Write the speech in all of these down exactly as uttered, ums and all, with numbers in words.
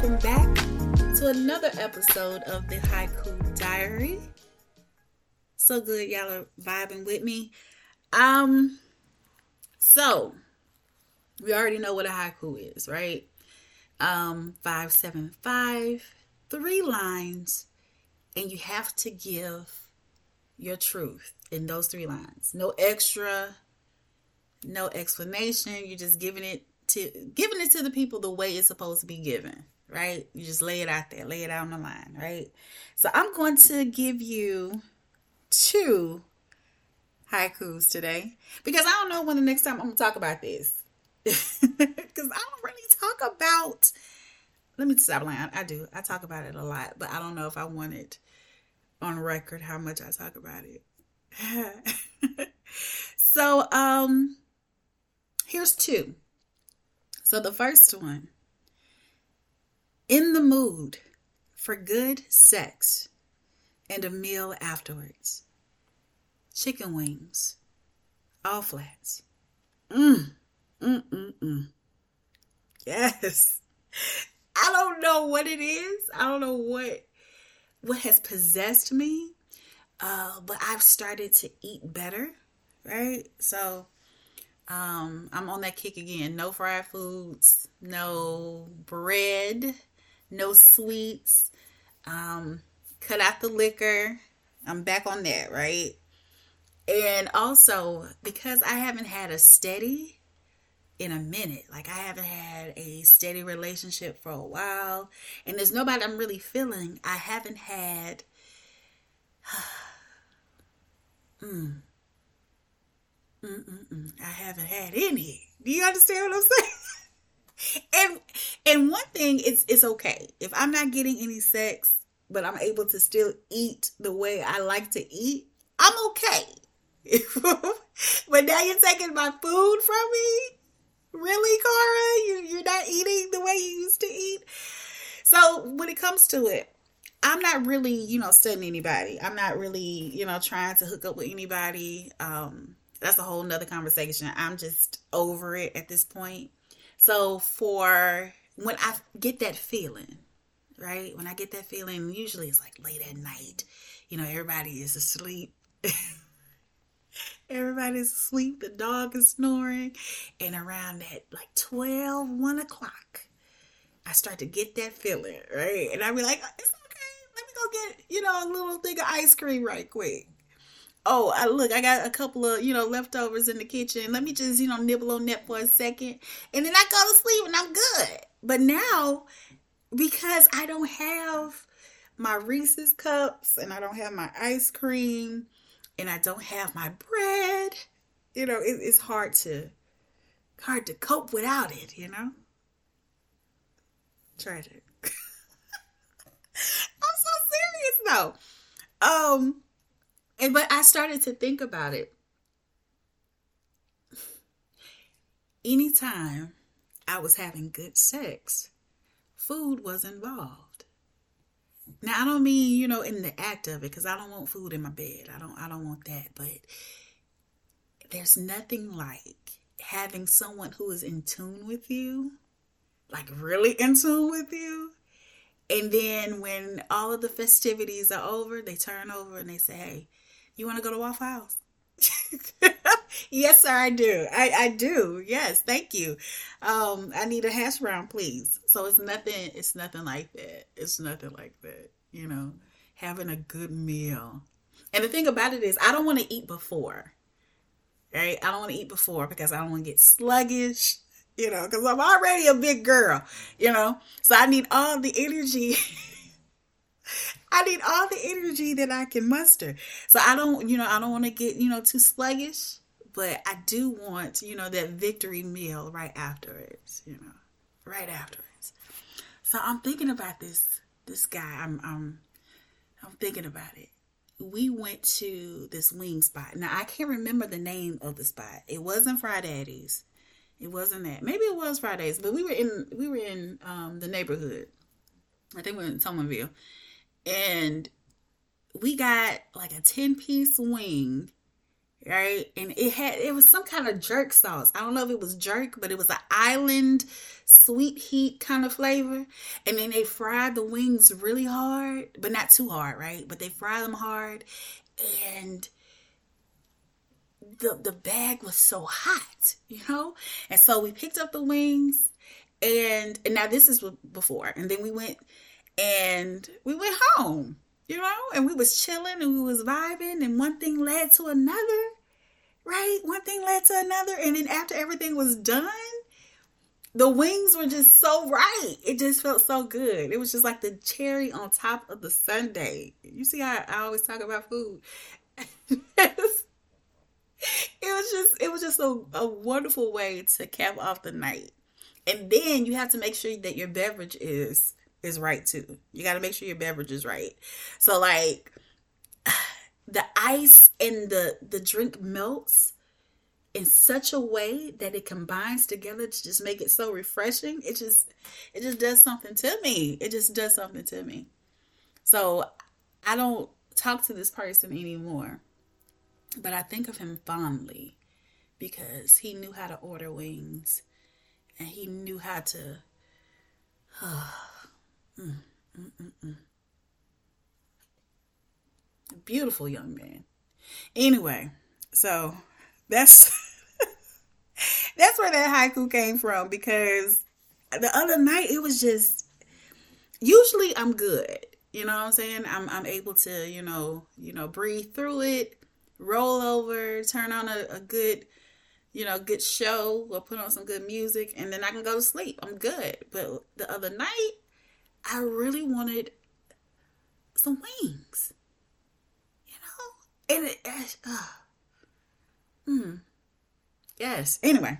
welcome back to another episode of the Haiku Diary. So good y'all are vibing with me. Um, so we already know what a haiku is, right? Um, five, seven, five, three lines, and you have to give your truth in those three lines. No extra, no explanation. You're just giving it to giving it to the people the way it's supposed to be given, right? You just lay it out there, lay it out on the line, right? So I'm going to give you two haikus today because I don't know when the next time I'm going to talk about this. Because I don't really talk about, let me stop lying. I do. I talk about it a lot, but I don't know if I want it on record how much I talk about it. So, um, here's two. So the first one, in the mood for good sex and a meal afterwards. Chicken wings, all flats. Mmm. Mm-mm-mm. Yes. I don't know what it is. I don't know what what has possessed me. Uh, but I've started to eat better, right? So um, I'm on that kick again. No fried foods, no bread, no sweets. Um, cut out the liquor. I'm back on that, right? And also, because I haven't had a steady in a minute. Like I haven't had a steady relationship for a while and there's nobody I'm really feeling. I haven't had mm. Mm-mm-mm. I haven't had any. Do you understand what I'm saying? and and one thing is it's okay. If I'm not getting any sex, but I'm able to still eat the way I like to eat, I'm okay. But now you're taking my food from me? Really, Cara? You, you're not eating the way you used to eat? So when it comes to it, I'm not really, you know, studying anybody. I'm not really, you know, trying to hook up with anybody. Um, that's a whole nother conversation. I'm just over it at this point. So for when I get that feeling, right? When I get that feeling, usually it's like late at night. You know, everybody is asleep. Everybody's asleep, the dog is snoring, and around that like twelve, one o'clock, I start to get that feeling, right? And I be like, it's okay, let me go get, you know, a little thing of ice cream right quick. Oh, I look, I got a couple of, you know, leftovers in the kitchen. Let me just, you know, nibble on that for a second. And then I go to sleep and I'm good. But now, because I don't have my Reese's cups and I don't have my ice cream, and I don't have my bread, you know, it, it's hard to, hard to cope without it, you know? Tragic. I'm so serious though. Um, and, but I started to think about it. Anytime I was having good sex, food was involved. Now, I don't mean, you know, in the act of it, because I don't want food in my bed. I don't I don't want that. But there's nothing like having someone who is in tune with you, like really in tune with you. And then when all of the festivities are over, they turn over and they say, hey, you want to go to Waffle House? Yes, sir, I do. I, I do. Yes, thank you. Um, I need a hash brown, please. So it's nothing, it's nothing like that. It's nothing like that, you know, having a good meal. And the thing about it is I don't want to eat before, right? I don't want to eat before because I don't want to get sluggish, you know, because I'm already a big girl, you know, so I need all the energy. I need all the energy that I can muster. So I don't, you know, I don't want to get, you know, too sluggish, but I do want, you know, that victory meal right afterwards, you know, right afterwards. So I'm thinking about this, this guy, I'm, I'm, I'm thinking about it. We went to this wing spot. Now I can't remember the name of the spot. It wasn't Friday's. It wasn't that. Maybe it was Friday's, but we were in, we were in um, the neighborhood. I think we were in Somerville. And we got like a ten piece wing right? And it had, it was some kind of jerk sauce. I don't know if it was jerk, but it was an island sweet heat kind of flavor. And then they fried the wings really hard, but not too hard, right? But they fried them hard, and the the bag was so hot, you know? And so we picked up the wings, and, and now this is before, and then we went and we went home, you know, and we was chilling and we was vibing, and one thing led to another, right? One thing led to another. And then after everything was done, the wings were just so right. It just felt so good. It was just like the cherry on top of the sundae. You see how I always talk about food. It was just, it was just a, a wonderful way to cap off the night. And then you have to make sure that your beverage is, is right too. You got to make sure your beverage is right. So like the ice and the, the drink melts in such a way that it combines together to just make it so refreshing. It just, it just does something to me. It just does something to me. So I don't talk to this person anymore, but I think of him fondly because he knew how to order wings and he knew how to, oh, mm, mm, mm, mm. Beautiful young man. Anyway, so that's, that's where that haiku came from, because the other night it was just, usually I'm good. You know what I'm saying? I'm, I'm able to, you know, you know, breathe through it. Roll over, turn on a, a good, you know, good show, or put on some good music, and then I can go to sleep. I'm good. But the other night, I really wanted some wings, you know? And it, uh, hmm, yes. Anyway,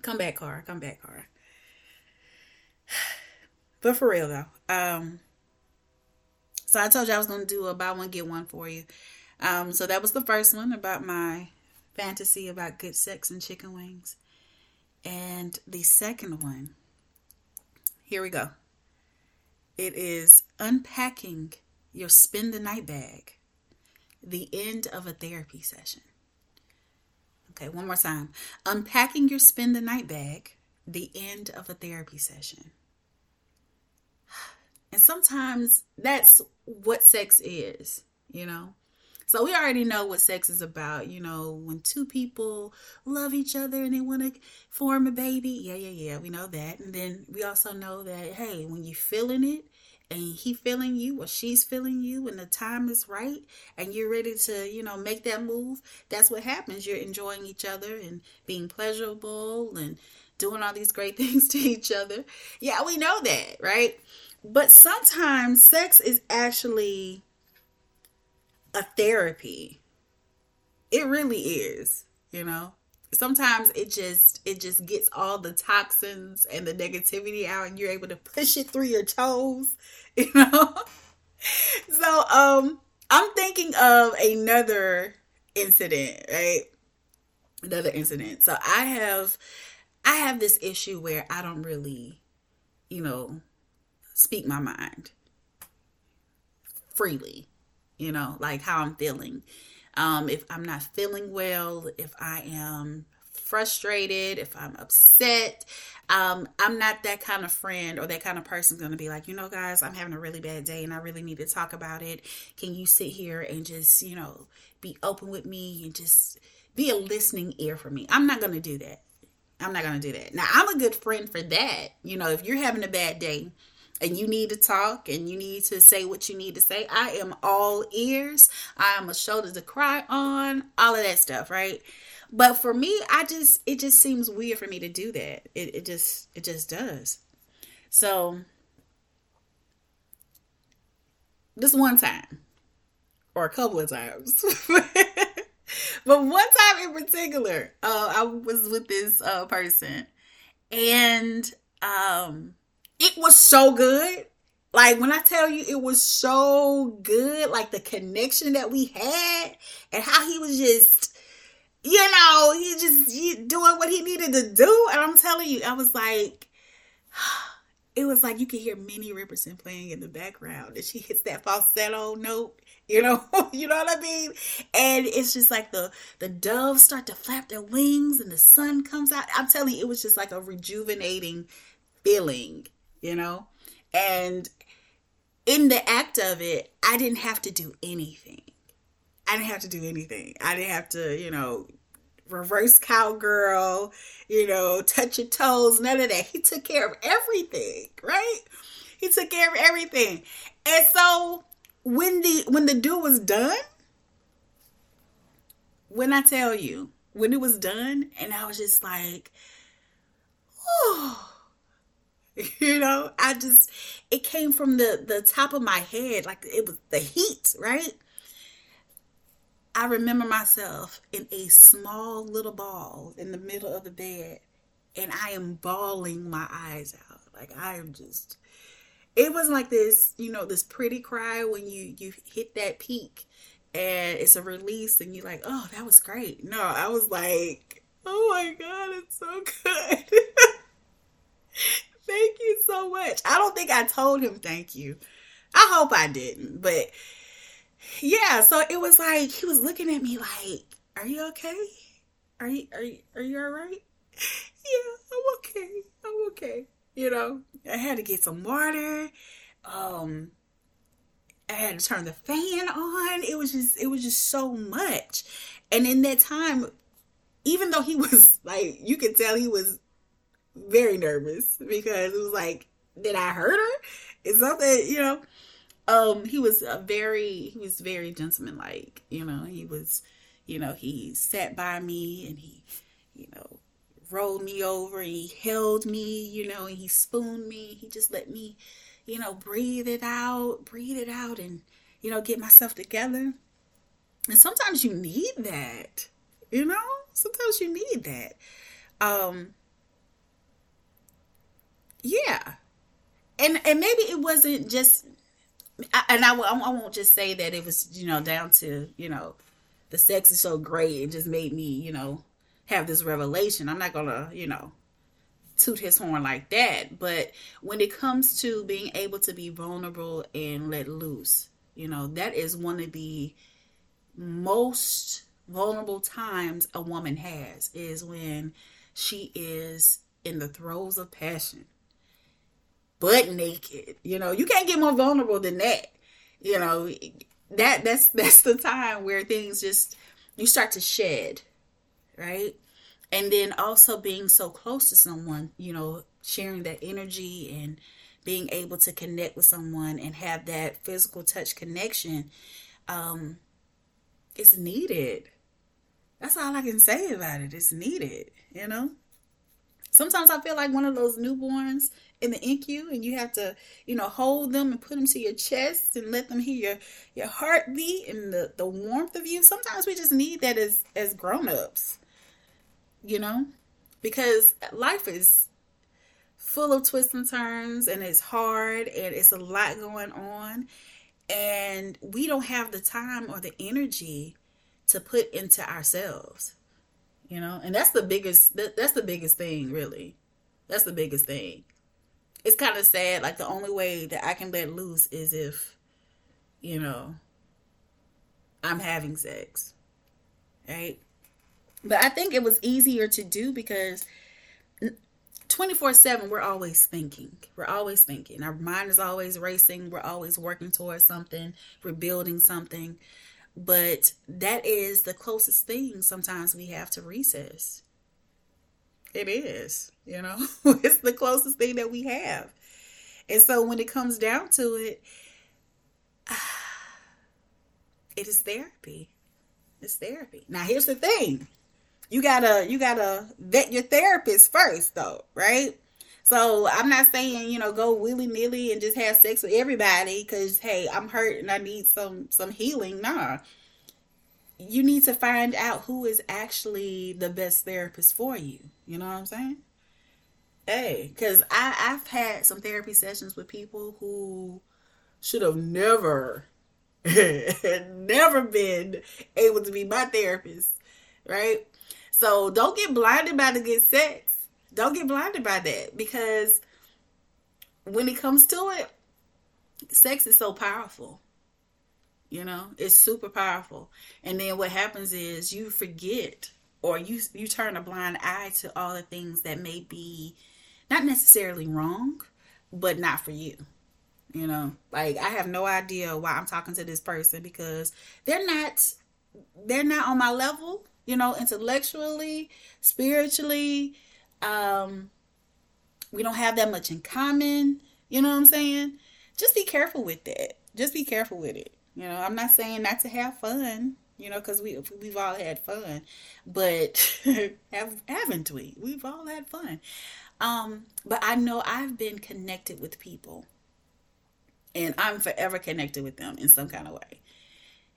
come back, Cara, come back, Cara. But for real though, um, so I told you I was gonna do a buy one get one for you. Um, so that was the first one about my fantasy about good sex and chicken wings. And the second one, here we go. It is unpacking your spend the night bag, the end of a therapy session. Okay, one more time. Unpacking your spend the night bag, the end of a therapy session. And sometimes that's what sex is, you know? So we already know what sex is about, you know, when two people love each other and they want to form a baby. Yeah, yeah, yeah. We know that. And then we also know that, hey, when you're feeling it and he feeling you or she's feeling you and the time is right and you're ready to, you know, make that move, that's what happens. You're enjoying each other and being pleasurable and doing all these great things to each other. Yeah, we know that, right? But sometimes sex is actually a therapy. It really is, you know. Sometimes it just it just gets all the toxins and the negativity out, and you're able to push it through your toes, you know. So um I'm thinking of another incident, right? Another incident. So I have I have this issue where I don't really, you know, speak my mind freely. You know, like how I'm feeling. Um, if I'm not feeling well, if I am frustrated, if I'm upset, um, I'm not that kind of friend or that kind of person going to be like, you know, guys, I'm having a really bad day and I really need to talk about it. Can you sit here and just, you know, be open with me and just be a listening ear for me? I'm not going to do that. I'm not going to do that. Now, I'm a good friend for that. You know, if you're having a bad day, and you need to talk and you need to say what you need to say, I am all ears. I am a shoulder to cry on, all of that stuff, right? But for me, I just, it just seems weird for me to do that. It, it just, it just does. So this one time or a couple of times, but one time in particular, uh, I was with this uh, person and, um, it was so good. Like when I tell you it was so good, like the connection that we had and how he was just, you know, he just he doing what he needed to do. And I'm telling you, I was like, it was like you could hear Minnie Riperton playing in the background, and she hits that falsetto note, you know, you know what I mean? And it's just like the, the doves start to flap their wings and the sun comes out. I'm telling you, it was just like a rejuvenating feeling, you know? And in the act of it, I didn't have to do anything. I didn't have to do anything. I didn't have to, you know, reverse cowgirl, you know, touch your toes, none of that. He took care of everything, right? He took care of everything. And so when the when the do was done, when I tell you, when it was done, and I was just like, oh, you know, I just, it came from the, the top of my head, like it was the heat, right? I remember myself in a small little ball in the middle of the bed, and I am bawling my eyes out. Like I am just, it was like this, you know, this pretty cry when you, you hit that peak and it's a release and you're like, oh, that was great. No, I was like, oh my God, it's so good. Thank you so much. I don't think I told him thank you. I hope I didn't, but yeah, so it was like he was looking at me like, "Are you okay? Are you are you are you all right?" Yeah, I'm okay. I'm okay. You know, I had to get some water. Um, I had to turn the fan on. It was just it was just so much. And in that time, even though he was like, you could tell he was very nervous because it was like, did I hurt her? It's something, you know. Um, he was a very, he was very gentleman-like, you know, he was, you know, he sat by me and he, you know, rolled me over, he held me, you know, and he spooned me. He just let me, you know, breathe it out, breathe it out and, you know, get myself together. And sometimes you need that, you know, sometimes you need that. Um, yeah. And, and maybe it wasn't just... I, and I, I won't just say that it was, you know, down to, you know, the sex is so great. It just made me, you know, have this revelation. I'm not going to, you know, toot his horn like that. But when it comes to being able to be vulnerable and let loose, you know, that is one of the most vulnerable times a woman has, is when she is in the throes of passion. Butt naked, you know, you can't get more vulnerable than that. You know, that that's that's the time where things just, you start to shed, right? And then also being so close to someone, you know, sharing that energy and being able to connect with someone and have that physical touch connection, um, it's needed. That's all I can say about it. It's needed, you know. Sometimes I feel like one of those newborns in the I C U, and you have to, you know, hold them and put them to your chest and let them hear your, your heartbeat and the, the warmth of you. Sometimes we just need that as, as grown-ups, you know, because life is full of twists and turns and it's hard and it's a lot going on, and we don't have the time or the energy to put into ourselves. You know, and that's the biggest, that, that's the biggest thing, really. That's the biggest thing. It's kind of sad. Like the only way that I can let loose is if, you know, I'm having sex. Right. But I think it was easier to do because twenty-four seven, we're always thinking. We're always thinking. Our mind is always racing. We're always working towards something. We're building something. But that is the closest thing sometimes we have to recess. It is, you know, it's the closest thing that we have. And so when it comes down to it, it is therapy. It's therapy. Now, here's the thing. You gotta, you gotta vet your therapist first though, right? So I'm not saying, you know, go willy-nilly and just have sex with everybody because, hey, I'm hurt and I need some some healing. Nah. You need to find out who is actually the best therapist for you. You know what I'm saying? Hey, because I've had some therapy sessions with people who should have never, never been able to be my therapist, right? So don't get blinded by the good sex. Don't get blinded by that because when it comes to it, sex is so powerful. You know, it's super powerful. And then what happens is you forget, or you you turn a blind eye to all the things that may be not necessarily wrong, but not for you. You know, like, I have no idea why I'm talking to this person because they're not they're not on my level, you know, intellectually, spiritually. Um, we don't have that much in common. You know what I'm saying? Just be careful with that. Just be careful with it. You know, I'm not saying not to have fun, you know, because we, we've all had fun, but have, haven't we? We've all had fun. Um, but I know I've been connected with people, and I'm forever connected with them in some kind of way.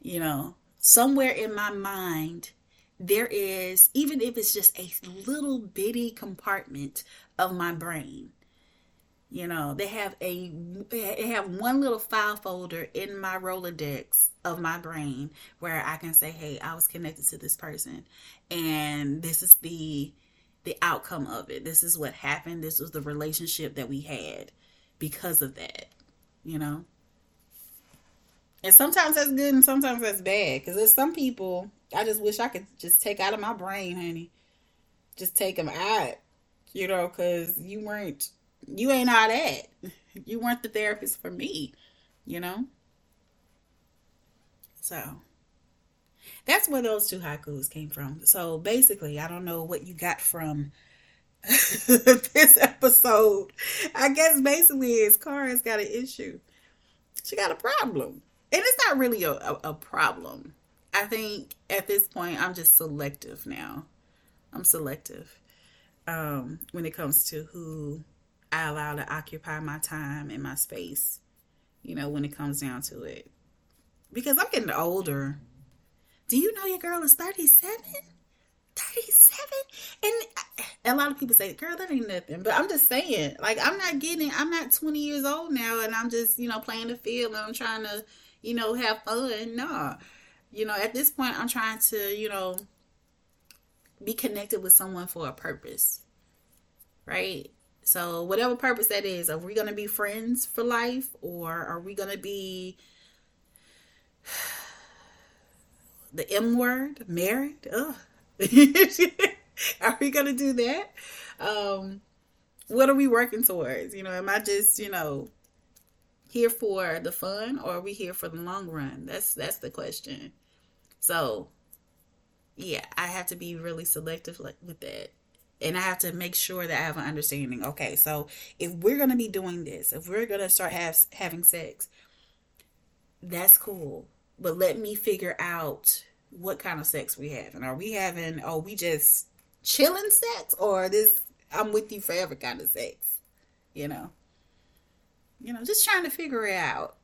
You know, somewhere in my mind, there is, even if it's just a little bitty compartment of my brain, you know, they have a, they have one little file folder in my Rolodex of my brain where I can say, hey, I was connected to this person, and this is the, the outcome of it. This is what happened. This was the relationship that we had because of that, you know? And sometimes that's good and sometimes that's bad. 'Cause there's some people I just wish I could just take out of my brain, honey, just take them out, you know, 'cause you weren't, you ain't all that. You weren't the therapist for me, you know? So, that's where those two haikus came from. So, basically, I don't know what you got from this episode. I guess, basically, it's Kara's got an issue. She got a problem. And it's not really a, a, a problem. I think, at this point, I'm just selective now. I'm selective. Um, when it comes to who I allow to occupy my time and my space, you know, when it comes down to it. Because I'm getting older. Do you know your girl is thirty-seven? thirty-seven? And a lot of people say, girl, that ain't nothing. But I'm just saying, like, I'm not getting, I'm not twenty years old now, and I'm just, you know, playing the field, and I'm trying to, you know, have fun. No. You know, at this point, I'm trying to, you know, be connected with someone for a purpose. Right? So whatever purpose that is, are we going to be friends for life, or are we going to be the M word, married? Ugh. Are we going to do that? Um, what are we working towards? You know, am I just, you know, here for the fun, or are we here for the long run? That's, that's the question. So yeah, I have to be really selective with that. And I have to make sure that I have an understanding. Okay, so if we're going to be doing this, if we're going to start have, having sex, that's cool. But let me figure out what kind of sex we having. Are we having, oh, we just chilling sex, or this I'm with you forever kind of sex? You know? You know, just trying to figure it out.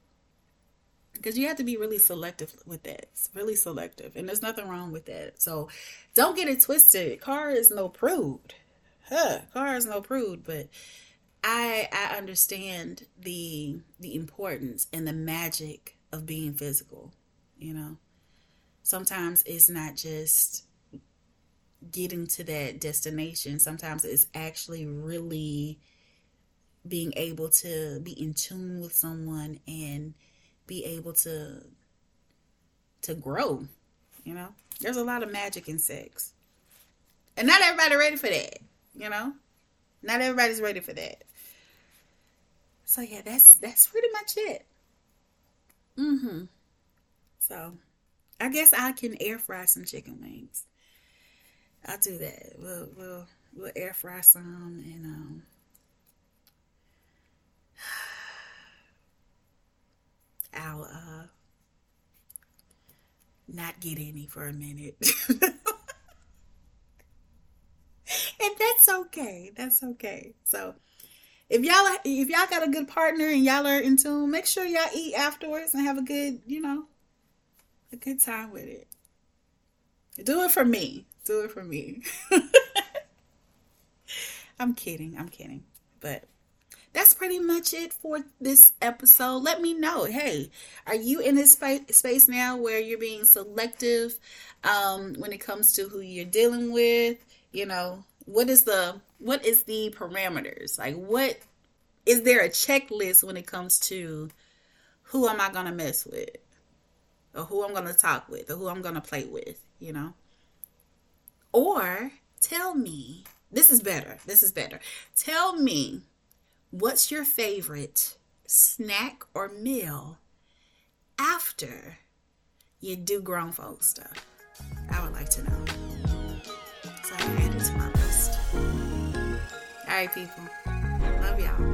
Because you have to be really selective with that. It's really selective. And there's nothing wrong with that. So don't get it twisted. Kara is no prude. Huh. Kara is no prude. But I I understand the the importance and the magic of being physical. You know. Sometimes it's not just getting to that destination. Sometimes it's actually really being able to be in tune with someone and be able to to grow. You know, there's a lot of magic in sex, and not everybody ready for that. You know, not everybody's ready for that. So yeah, that's that's pretty much it. Mm-hmm. So I guess I can air fry some chicken wings. I'll do that. We'll we'll we'll air fry some, and um I'll uh, not get any for a minute. And that's okay. That's okay. So if y'all if y'all got a good partner and y'all are in tune, make sure y'all eat afterwards and have a good, you know, a good time with it. Do it for me. Do it for me. I'm kidding. I'm kidding. But that's pretty much it for this episode. Let me know, hey, are you in this space now where you're being selective um, when it comes to who you're dealing with? You know, what is the what is the parameters? Like, what is there a checklist when it comes to who am I going to mess with, or who I'm going to talk with, or who I'm going to play with, you know? Or tell me, this is better. This is better. Tell me, what's your favorite snack or meal after you do grown folks stuff? I would like to know. So I added to my list. All right, people. Love y'all.